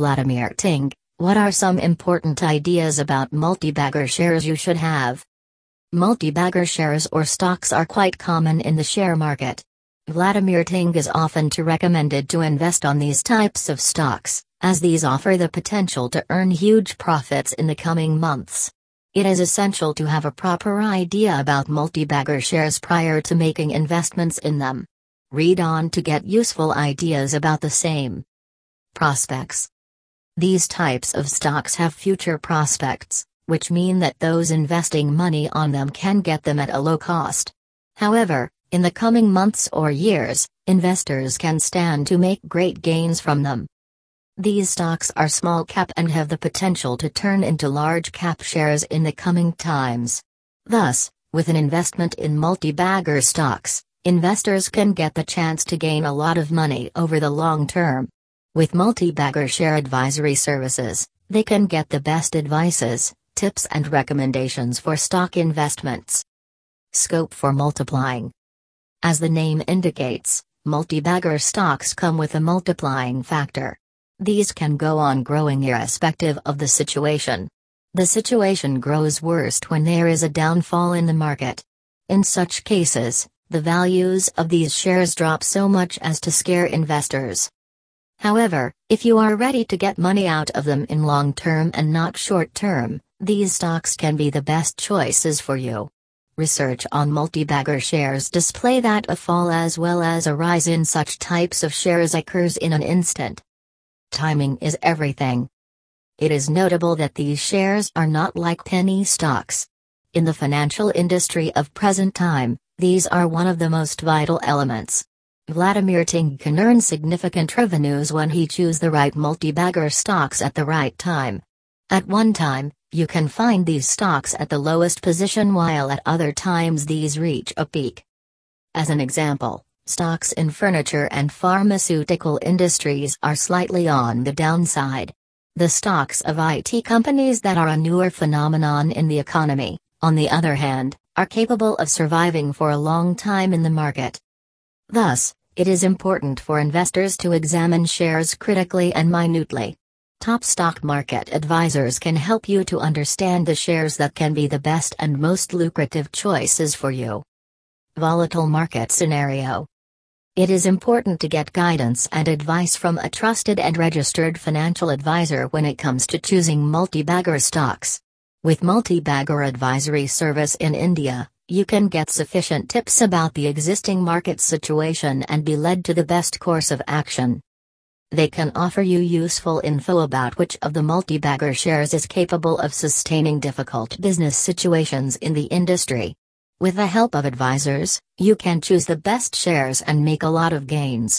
Vladimir Tingue, what are some important ideas about multibagger shares you should have? Multibagger shares or stocks are quite common in the share market. Vladimir Tingue is often recommended to invest on these types of stocks, as these offer the potential to earn huge profits in the coming months. It is essential to have a proper idea about multibagger shares prior to making investments in them. Read on to get useful ideas about the same. Prospects. These types of stocks have future prospects, which mean that those investing money on them can get them at a low cost. However, in the coming months or years, investors can stand to make great gains from them. These stocks are small cap and have the potential to turn into large cap shares in the coming times. Thus, with an investment in multibagger stocks, investors can get the chance to gain a lot of money over the long term. With multibagger share advisory services, they can get the best advices, tips and recommendations for stock investments. Scope for multiplying. As the name indicates, multibagger stocks come with a multiplying factor. These can go on growing irrespective of the situation. The situation grows worst when there is a downfall in the market. In such cases, the values of these shares drop so much as to scare investors. However, if you are ready to get money out of them in long term and not short term, these stocks can be the best choices for you. Research on multibagger shares display that a fall as well as a rise in such types of shares occurs in an instant. Timing is everything. It is notable that these shares are not like penny stocks. In the financial industry of present time, these are one of the most vital elements. Vladimir Tingue can earn significant revenues when he chooses the right multibagger stocks at the right time. At one time, you can find these stocks at the lowest position while at other times these reach a peak. As an example, stocks in furniture and pharmaceutical industries are slightly on the downside. The stocks of IT companies that are a newer phenomenon in the economy, on the other hand, are capable of surviving for a long time in the market. Thus, it is important for investors to examine shares critically and minutely. Top stock market advisors can help you to understand the shares that can be the best and most lucrative choices for you. Volatile market scenario. It is important to get guidance and advice from a trusted and registered financial advisor when it comes to choosing multibagger stocks. With multibagger advisory service in India, you can get sufficient tips about the existing market situation and be led to the best course of action. They can offer you useful info about which of the multibagger shares is capable of sustaining difficult business situations in the industry. With the help of advisors, you can choose the best shares and make a lot of gains.